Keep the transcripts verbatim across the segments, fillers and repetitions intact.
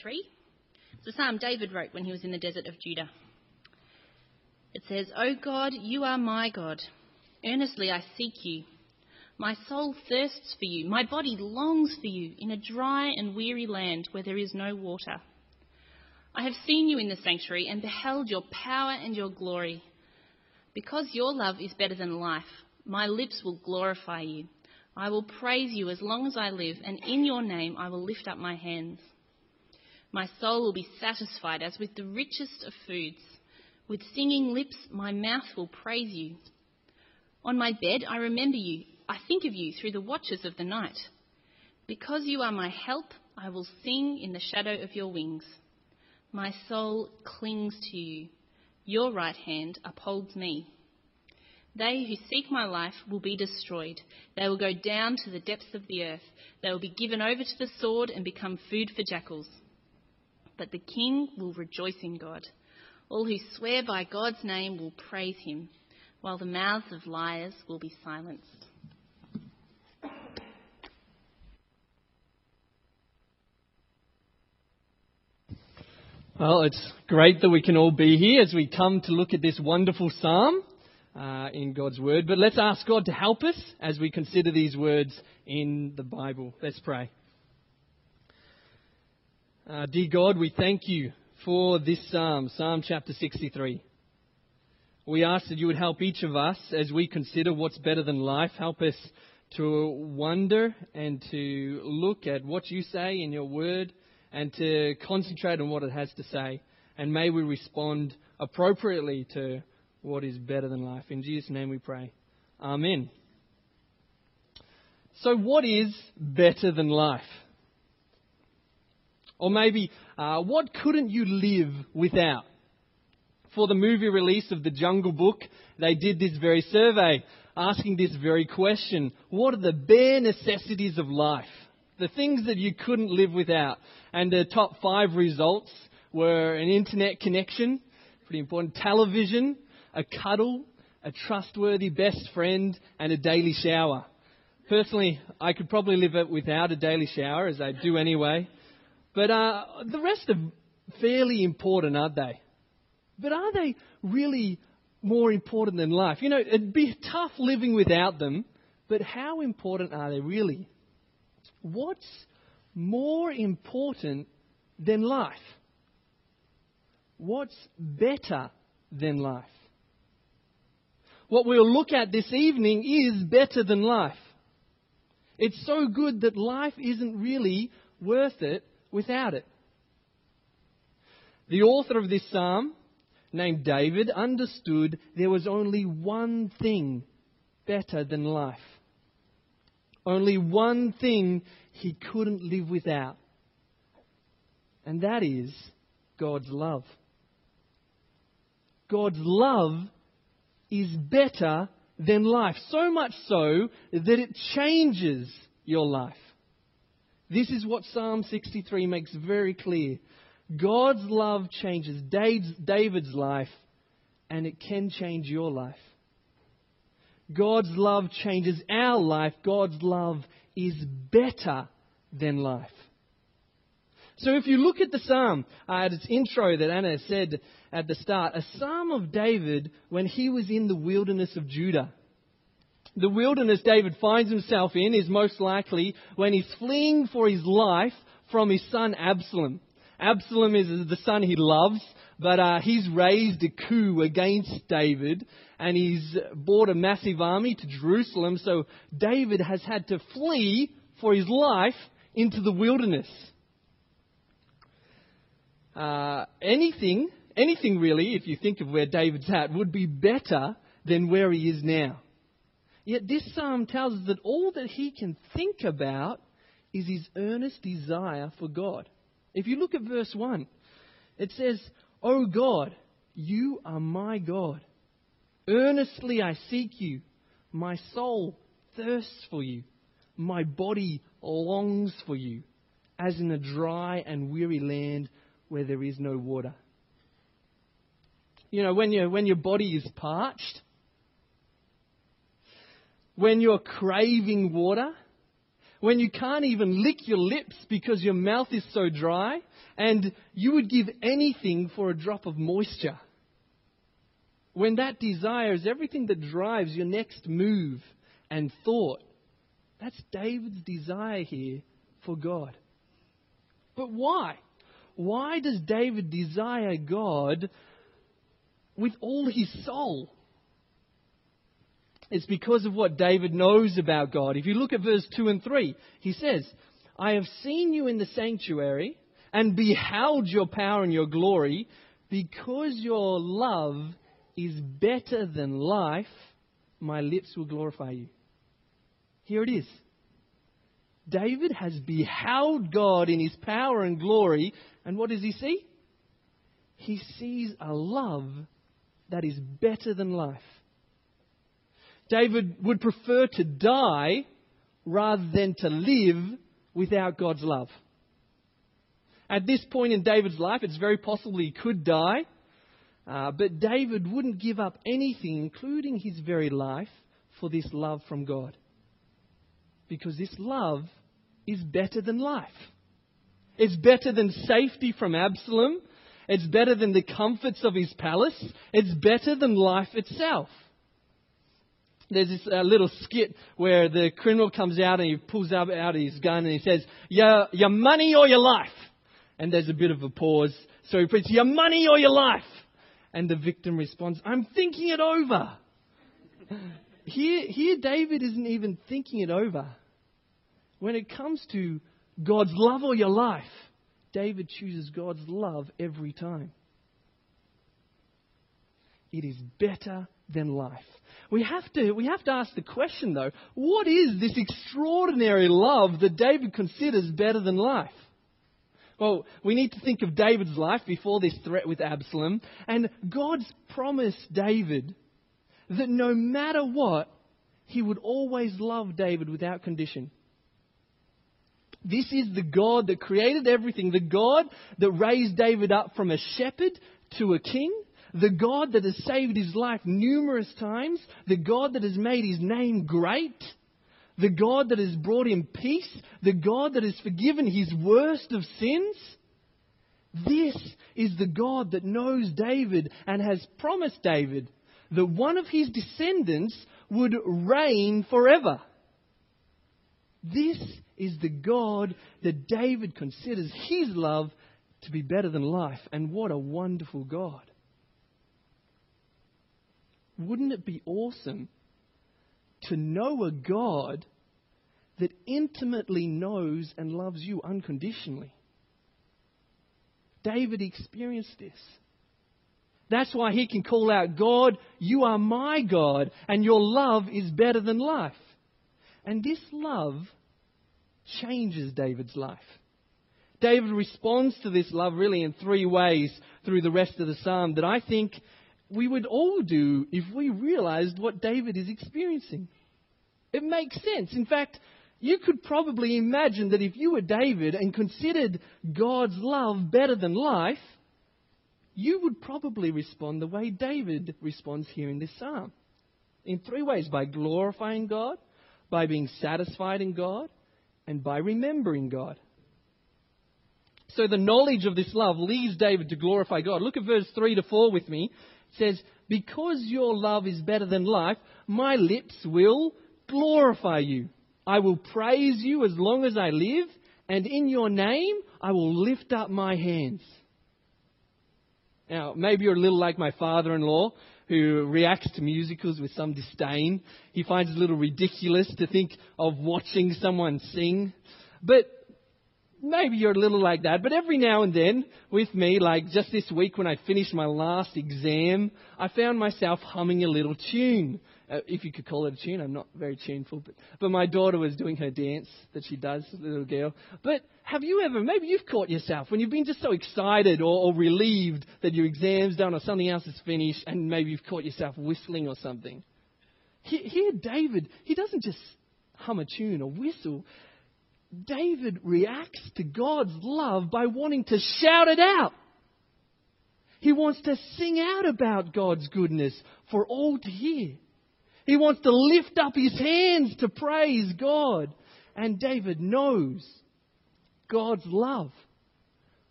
sixty-three. It's a psalm David wrote when he was in the desert of Judah. It says, O God, you are my God. Earnestly I seek you. My soul thirsts for you. My body longs for you in a dry and weary land where there is no water. I have seen you in the sanctuary and beheld your power and your glory. Because your love is better than life, my lips will glorify you. I will praise you as long as I live, and in your name I will lift up my hands. My soul will be satisfied as with the richest of foods. With singing lips, my mouth will praise you. On my bed I remember you. I think of you through the watches of the night. Because you are my help, I will sing in the shadow of your wings. My soul clings to you. Your right hand upholds me. They who seek my life will be destroyed. They will go down to the depths of the earth. They will be given over to the sword and become food for jackals. But the king will rejoice in God. All who swear by God's name will praise him, while the mouths of liars will be silenced. Well, it's great that we can all be here as we come to look at this wonderful psalm uh, in God's word. But let's ask God to help us as we consider these words in the Bible. Let's pray. Uh, dear God, we thank you for this psalm, Psalm chapter sixty-three. We ask that you would help each of us as we consider what's better than life. Help us to wonder and to look at what you say in your word, and to concentrate on what it has to say. And may we respond appropriately to what is better than life. In Jesus' name we pray. Amen. So what is better than life? Or maybe, uh, what couldn't you live without? For the movie release of The Jungle Book, they did this very survey, asking this very question. What are the bare necessities of life? The things that you couldn't live without. And the top five results were an internet connection, pretty important, television, a cuddle, a trustworthy best friend, and a daily shower. Personally, I could probably live without a daily shower, as I do anyway. But uh, the rest are fairly important, aren't they? But are they really more important than life? You know, it'd be tough living without them, but how important are they really? What's more important than life? What's better than life? What we'll look at this evening is better than life. It's so good that life isn't really worth it without it. The author of this psalm, named David, understood there was only one thing better than life. Only one thing he couldn't live without. And that is God's love. God's love is better than life. So much so that it changes your life. This is what Psalm sixty-three makes very clear. God's love changes David's life, and it can change your life. God's love changes our life. God's love is better than life. So if you look at the psalm, uh, at its intro that Anna said at the start, a psalm of David when he was in the wilderness of Judah. The wilderness David finds himself in is most likely when he's fleeing for his life from his son Absalom. Absalom is the son he loves, but uh, he's raised a coup against David, and he's brought a massive army to Jerusalem. So David has had to flee for his life into the wilderness. Uh, anything, anything really, if you think of where David's at, would be better than where he is now. Yet this psalm tells us that all that he can think about is his earnest desire for God. If you look at verse one, it says, O God, you are my God. Earnestly I seek you. My soul thirsts for you. My body longs for you, as in a dry and weary land where there is no water. You know, when, you, when your body is parched, when you're craving water, when you can't even lick your lips because your mouth is so dry, and you would give anything for a drop of moisture. When that desire is everything that drives your next move and thought, that's David's desire here for God. But why? Why does David desire God with all his soul? It's because of what David knows about God. If you look at verse two and three, he says, I have seen you in the sanctuary and beheld your power and your glory, because your love is better than life. My lips will glorify you. Here it is. David has beheld God in his power and glory. And what does he see? He sees a love that is better than life. David would prefer to die rather than to live without God's love. At this point in David's life, it's very possible he could die. Uh, but David wouldn't give up anything, including his very life, for this love from God. Because this love is better than life. It's better than safety from Absalom. It's better than the comforts of his palace. It's better than life itself. There's this uh, little skit where the criminal comes out and he pulls up out his gun and he says, your, your money or your life. And there's a bit of a pause. So he preaches, your money or your life. And the victim responds, I'm thinking it over. Here, here David isn't even thinking it over. When it comes to God's love or your life, David chooses God's love every time. It is better than life. We have to, we have to ask the question, though, what is this extraordinary love that David considers better than life? Well, we need to think of David's life before this threat with Absalom, and God's promise David that no matter what, he would always love David without condition. This is the God that created everything, the God that raised David up from a shepherd to a king, the God that has saved his life numerous times, the God that has made his name great, the God that has brought him peace, the God that has forgiven his worst of sins. This is the God that knows David and has promised David that one of his descendants would reign forever. This is the God that David considers his love to be better than life. And what a wonderful God. Wouldn't it be awesome to know a God that intimately knows and loves you unconditionally? David experienced this. That's why he can call out, God, you are my God, and your love is better than life. And this love changes David's life. David responds to this love really in three ways through the rest of the psalm that I think we would all do if we realized what David is experiencing. It makes sense. In fact, you could probably imagine that if you were David and considered God's love better than life, you would probably respond the way David responds here in this psalm. In three ways: by glorifying God, by being satisfied in God, and by remembering God. So the knowledge of this love leads David to glorify God. Look at verse three to four with me. Says, because your love is better than life, my lips will glorify you. I will praise you as long as I live, and in your name I will lift up my hands. Now, maybe you're a little like my father-in-law, who reacts to musicals with some disdain. He finds it a little ridiculous to think of watching someone sing. But maybe you're a little like that, but every now and then with me, like just this week when I finished my last exam, I found myself humming a little tune. Uh, if you could call it a tune, I'm not very tuneful, but, but my daughter was doing her dance that she does, little girl. But have you ever, maybe you've caught yourself when you've been just so excited or, or relieved that your exam's done or something else is finished, and maybe you've caught yourself whistling or something. Here, here David, he doesn't just hum a tune or whistle. David reacts to God's love by wanting to shout it out. He wants to sing out about God's goodness for all to hear. He wants to lift up his hands to praise God. And David knows God's love,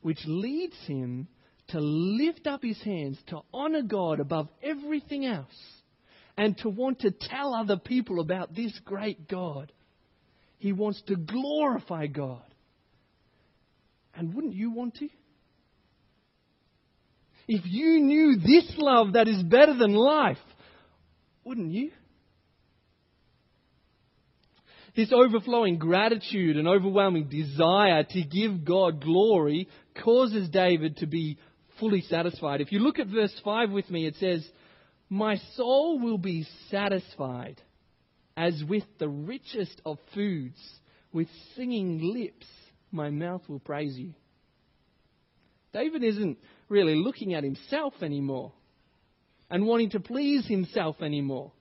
which leads him to lift up his hands, to honour God above everything else, and to want to tell other people about this great God. He wants to glorify God. And wouldn't you want to? If you knew this love that is better than life, wouldn't you? This overflowing gratitude and overwhelming desire to give God glory causes David to be fully satisfied. If you look at verse five with me, it says, "My soul will be satisfied as with the richest of foods. With singing lips, my mouth will praise you." David isn't really looking at himself anymore and wanting to please himself anymore.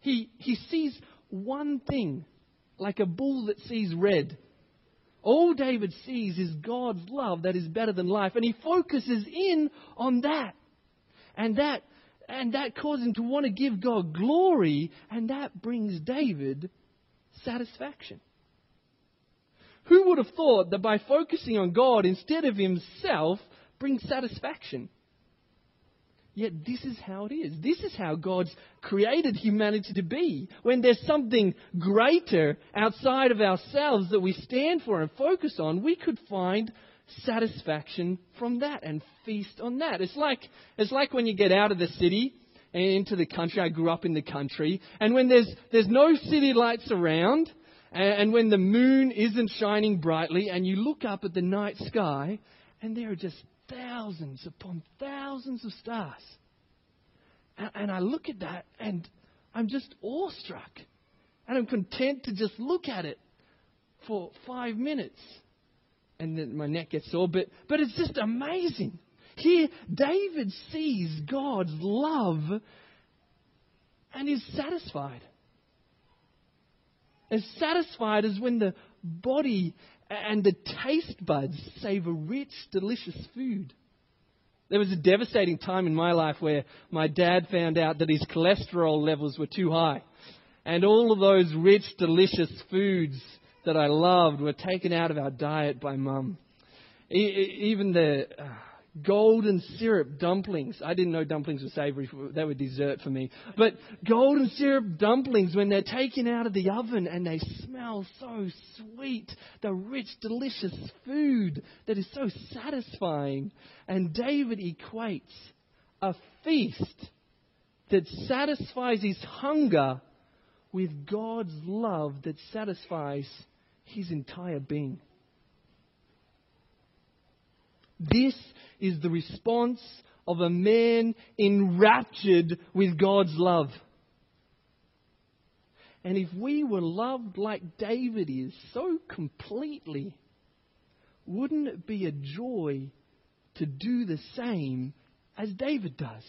He, he sees one thing. Like a bull that sees red. All David sees is God's love that is better than life. And he focuses in on that. And that and that causes him to want to give God glory. And that brings David satisfaction. Who would have thought that by focusing on God instead of himself brings satisfaction? Yet this is how it is. This is how God's created humanity to be. When there's something greater outside of ourselves that we stand for and focus on, we could find satisfaction from that and feast on that. It's like, it's like when you get out of the city and into the country. I grew up in the country. And when there's, there's no city lights around, and, and when the moon isn't shining brightly, and you look up at the night sky and there are just thousands upon thousands of stars. And, and I look at that and I'm just awestruck. And I'm content to just look at it for five minutes. And then my neck gets sore, but, but it's just amazing. Here, David sees God's love and is satisfied. As satisfied as when the body and the taste buds savour rich, delicious food. There was a devastating time in my life where my dad found out that his cholesterol levels were too high. And all of those rich, delicious foods that I loved were taken out of our diet by Mum. E- even the uh, golden syrup dumplings. I didn't know dumplings were savoury. They were dessert for me. But golden syrup dumplings, when they're taken out of the oven and they smell so sweet. The rich, delicious food that is so satisfying. And David equates a feast that satisfies his hunger with God's love that satisfies his entire being. This is the response of a man enraptured with God's love. And if we were loved like David is so completely, wouldn't it be a joy to do the same as David does?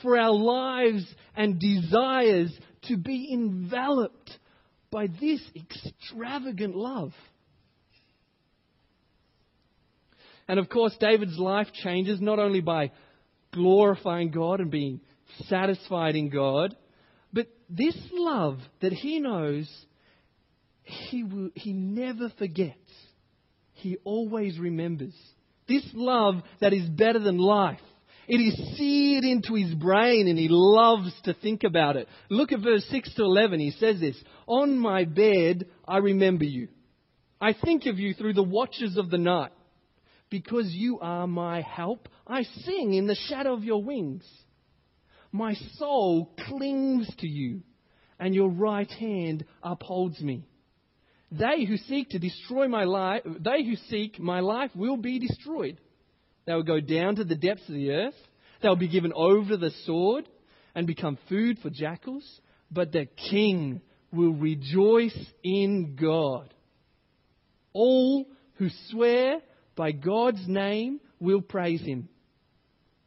For our lives and desires to be enveloped by this extravagant love. And of course, David's life changes not only by glorifying God and being satisfied in God, but this love that he knows, he will, he never forgets. He always remembers. This love that is better than life. It is seared into his brain and he loves to think about it. Look at verse six to eleven. He says this, "On my bed, I remember you. I think of you through the watches of the night. Because you are my help, I sing in the shadow of your wings. My soul clings to you, and your right hand upholds me. They who seek to destroy my life, they who seek my life will be destroyed. They will go down to the depths of the earth. They will be given over to the sword and become food for jackals. But the king will rejoice in God. All who swear by God's name, we'll praise him,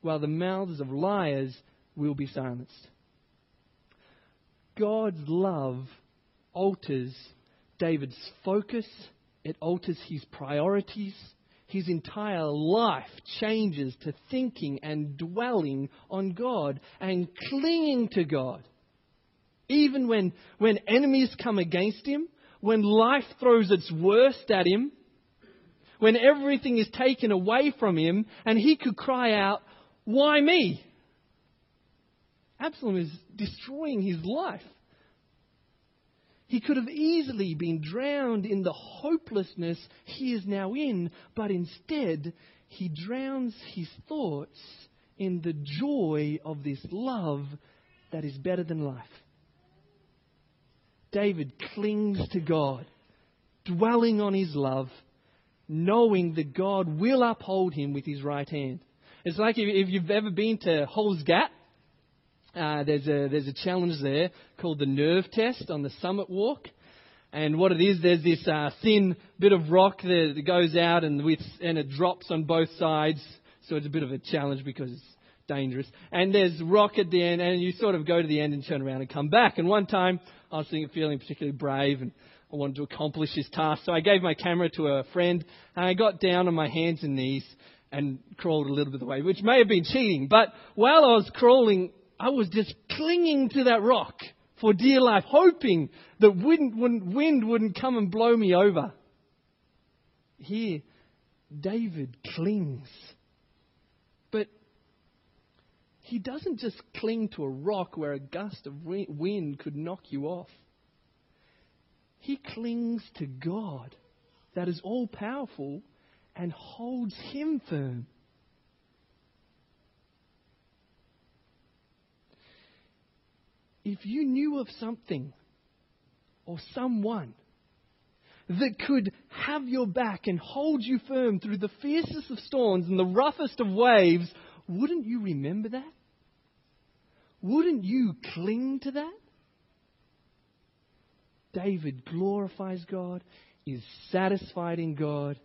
while the mouths of liars will be silenced." God's love alters David's focus. It alters his priorities. His entire life changes to thinking and dwelling on God and clinging to God. Even when, when enemies come against him, when life throws its worst at him, when everything is taken away from him, and he could cry out, "Why me?" Absalom is destroying his life. He could have easily been drowned in the hopelessness he is now in, but instead he drowns his thoughts in the joy of this love that is better than life. David clings to God, dwelling on his love, knowing that God will uphold him with his right hand. It's like if you've ever been to Hole's Gap, uh, there's a there's a challenge there called the nerve test on the summit walk. And what it is, there's this uh, thin bit of rock that, that goes out and with and it drops on both sides. So it's a bit of a challenge because it's dangerous. And there's rock at the end, and you sort of go to the end and turn around and come back. And one time I was feeling particularly brave and I wanted to accomplish this task. So I gave my camera to a friend and I got down on my hands and knees and crawled a little bit away, which may have been cheating. But while I was crawling, I was just clinging to that rock for dear life, hoping that wind wouldn't, wind wouldn't come and blow me over. Here, David clings. But he doesn't just cling to a rock where a gust of wind could knock you off. He clings to God that is all-powerful and holds him firm. If you knew of something or someone that could have your back and hold you firm through the fiercest of storms and the roughest of waves, wouldn't you remember that? Wouldn't you cling to that? David glorifies God, is satisfied in God,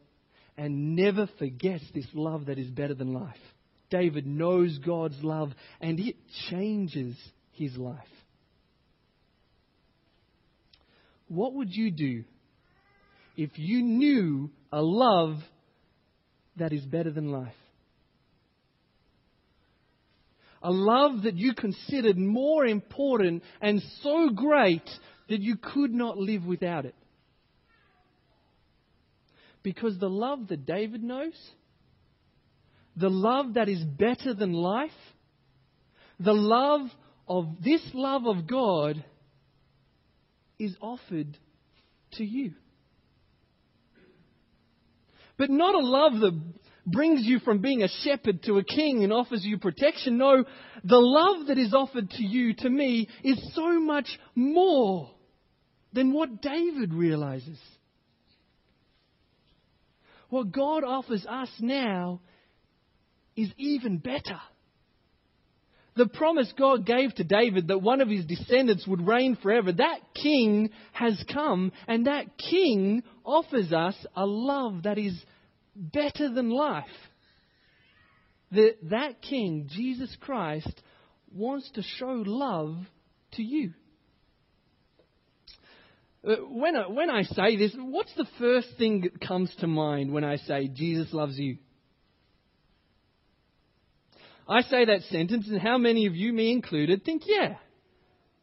and never forgets this love that is better than life. David knows God's love, and it changes his life. What would you do if you knew a love that is better than life? A love that you considered more important and so great that you could not live without it. Because the love that David knows, the love that is better than life, the love of this love of God is offered to you. But not a love that brings you from being a shepherd to a king and offers you protection. No, the love that is offered to you, to me, is so much more than what David realizes. What God offers us now is even better. The promise God gave to David that one of his descendants would reign forever, that king has come, and that king offers us a love that is better than life. That, that king, Jesus Christ, wants to show love to you. When I, when I say this, what's the first thing that comes to mind when I say Jesus loves you? I say that sentence, and how many of you, me included, think, yeah,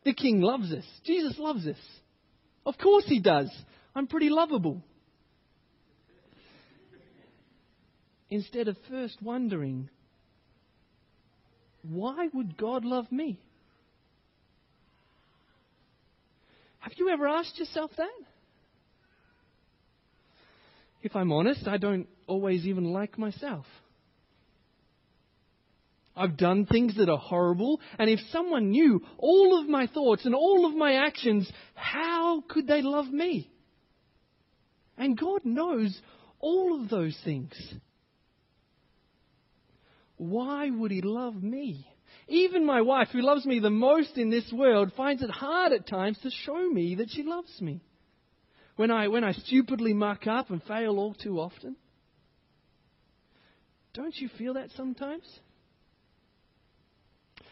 the King loves us. Jesus loves us. Of course he does. I'm pretty lovable. Instead of first wondering, why would God love me? Have you ever asked yourself that? If I'm honest, I don't always even like myself. I've done things that are horrible, and if someone knew all of my thoughts and all of my actions, how could they love me? And God knows all of those things. Why would he love me? Even my wife, who loves me the most in this world, finds it hard at times to show me that she loves me. When I when I stupidly muck up and fail all too often. Don't you feel that sometimes?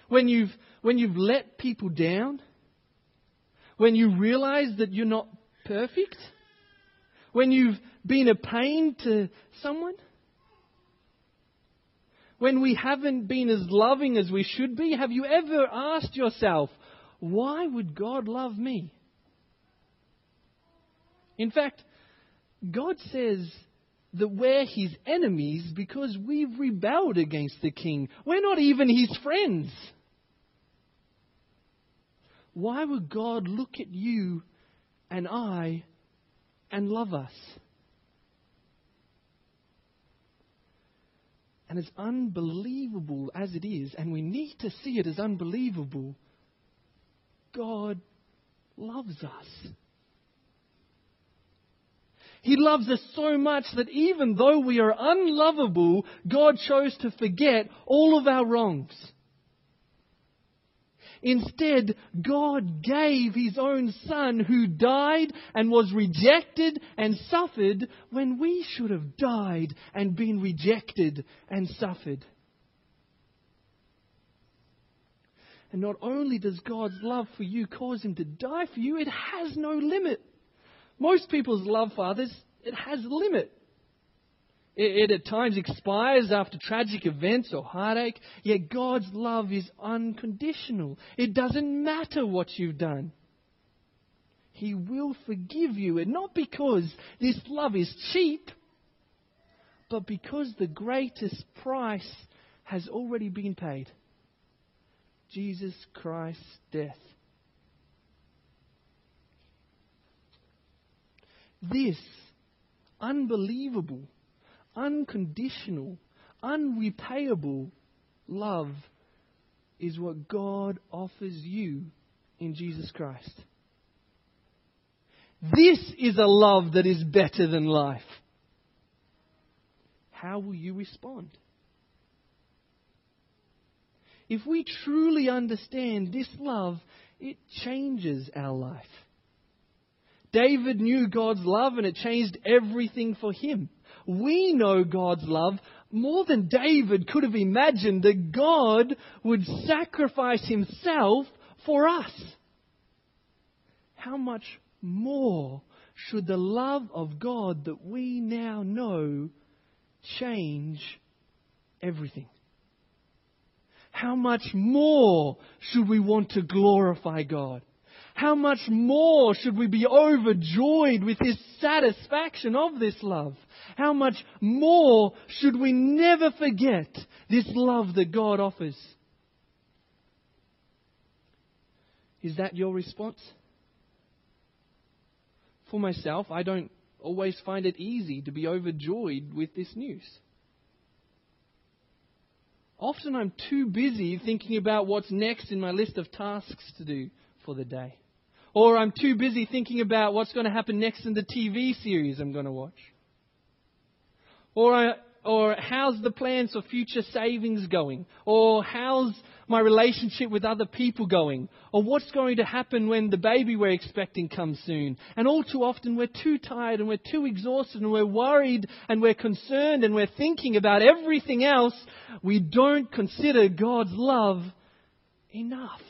When you've when you've let people down, when you realize that you're not perfect, when you've been a pain to someone, when we haven't been as loving as we should be, have you ever asked yourself, why would God love me? In fact, God says that we're his enemies because we've rebelled against the king. We're not even his friends. Why would God look at you and I and love us? And as unbelievable as it is, and we need to see it as unbelievable, God loves us. He loves us so much that even though we are unlovable, God chose to forget all of our wrongs. Instead, God gave his own son who died and was rejected and suffered when we should have died and been rejected and suffered. And not only does God's love for you cause him to die for you, it has no limit. Most people's love for others, it has a limit. It, it at times expires after tragic events or heartache, yet God's love is unconditional. It doesn't matter what you've done. He will forgive you, and not because this love is cheap, but because the greatest price has already been paid. Jesus Christ's death. This unbelievable, unconditional, unrepayable love is what God offers you in Jesus Christ. This is a love that is better than life. How will you respond? If we truly understand this love, it changes our life. David knew God's love and it changed everything for him. We know God's love more than David could have imagined, that God would sacrifice himself for us. How much more should the love of God that we now know change everything? How much more should we want to glorify God? How much more should we be overjoyed with this satisfaction of this love? How much more should we never forget this love that God offers? Is that your response? For myself, I don't always find it easy to be overjoyed with this news. Often I'm too busy thinking about what's next in my list of tasks to do for the day. Or I'm too busy thinking about what's going to happen next in the T V series I'm going to watch. Or, I, or how's the plans for future savings going? Or how's my relationship with other people going? Or what's going to happen when the baby we're expecting comes soon? And all too often we're too tired and we're too exhausted and we're worried and we're concerned and we're thinking about everything else. We don't consider God's love enough.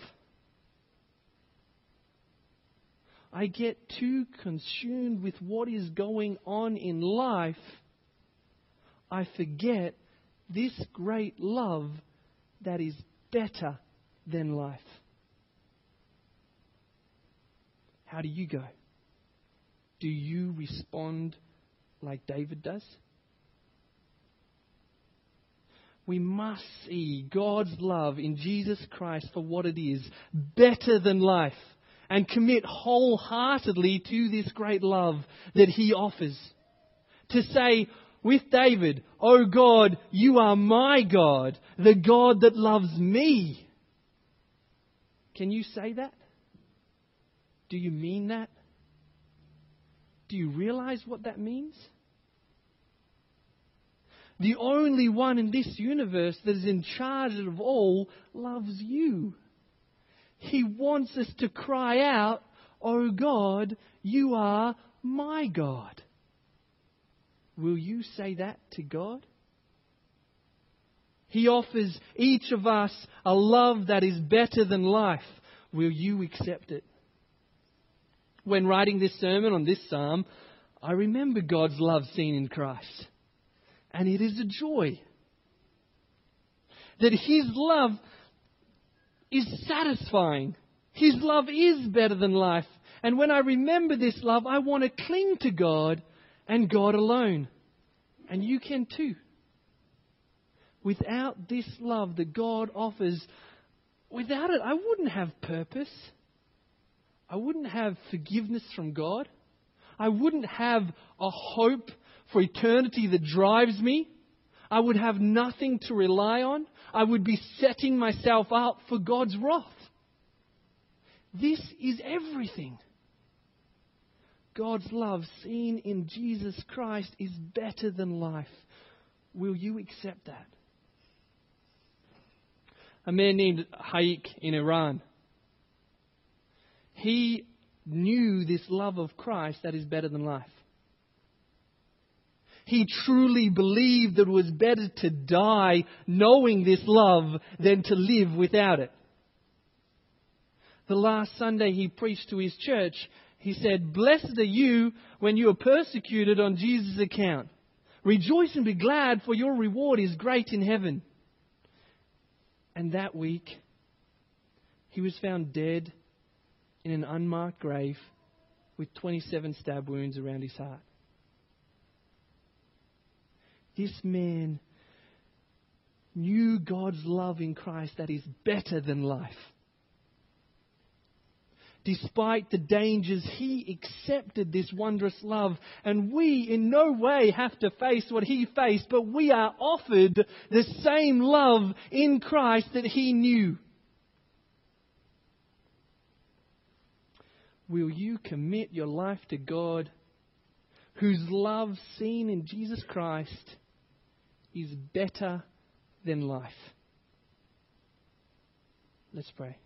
I get too consumed with what is going on in life. I forget this great love that is better than life. How do you go? Do you respond like David does? We must see God's love in Jesus Christ for what it is, better than life. And commit wholeheartedly to this great love that he offers. To say with David, "O God, you are my God, the God that loves me." Can you say that? Do you mean that? Do you realize what that means? The only one in this universe that is in charge of all loves you. He wants us to cry out, "Oh God, you are my God." Will you say that to God? He offers each of us a love that is better than life. Will you accept it? When writing this sermon on this psalm, I remember God's love seen in Christ. And it is a joy that his love is satisfying. His love is better than life. And when I remember this love, I want to cling to God and God alone. And you can too. Without this love that God offers, without it, I wouldn't have purpose. I wouldn't have forgiveness from God. I wouldn't have a hope for eternity that drives me. I would have nothing to rely on. I would be setting myself up for God's wrath. This is everything. God's love seen in Jesus Christ is better than life. Will you accept that? A man named Haik in Iran. He knew this love of Christ that is better than life. He truly believed that it was better to die knowing this love than to live without it. The last Sunday he preached to his church, he said, "Blessed are you when you are persecuted on Jesus' account. Rejoice and be glad, for your reward is great in heaven." And that week, he was found dead in an unmarked grave with twenty-seven stab wounds around his heart. This man knew God's love in Christ that is better than life. Despite the dangers, he accepted this wondrous love. And we in no way have to face what he faced, but we are offered the same love in Christ that he knew. Will you commit your life to God, whose love seen in Jesus Christ is better than life? Let's pray.